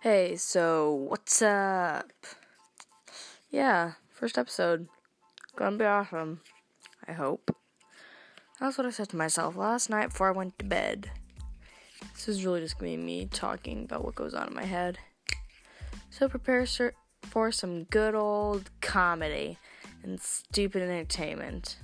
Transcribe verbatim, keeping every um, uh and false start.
Hey, so what's up? Yeah, first episode. Gonna be awesome. I hope. That's what I said to myself last night before I went to bed. This is really just gonna be me talking about what goes on in my head. So prepare for some good old comedy and stupid entertainment.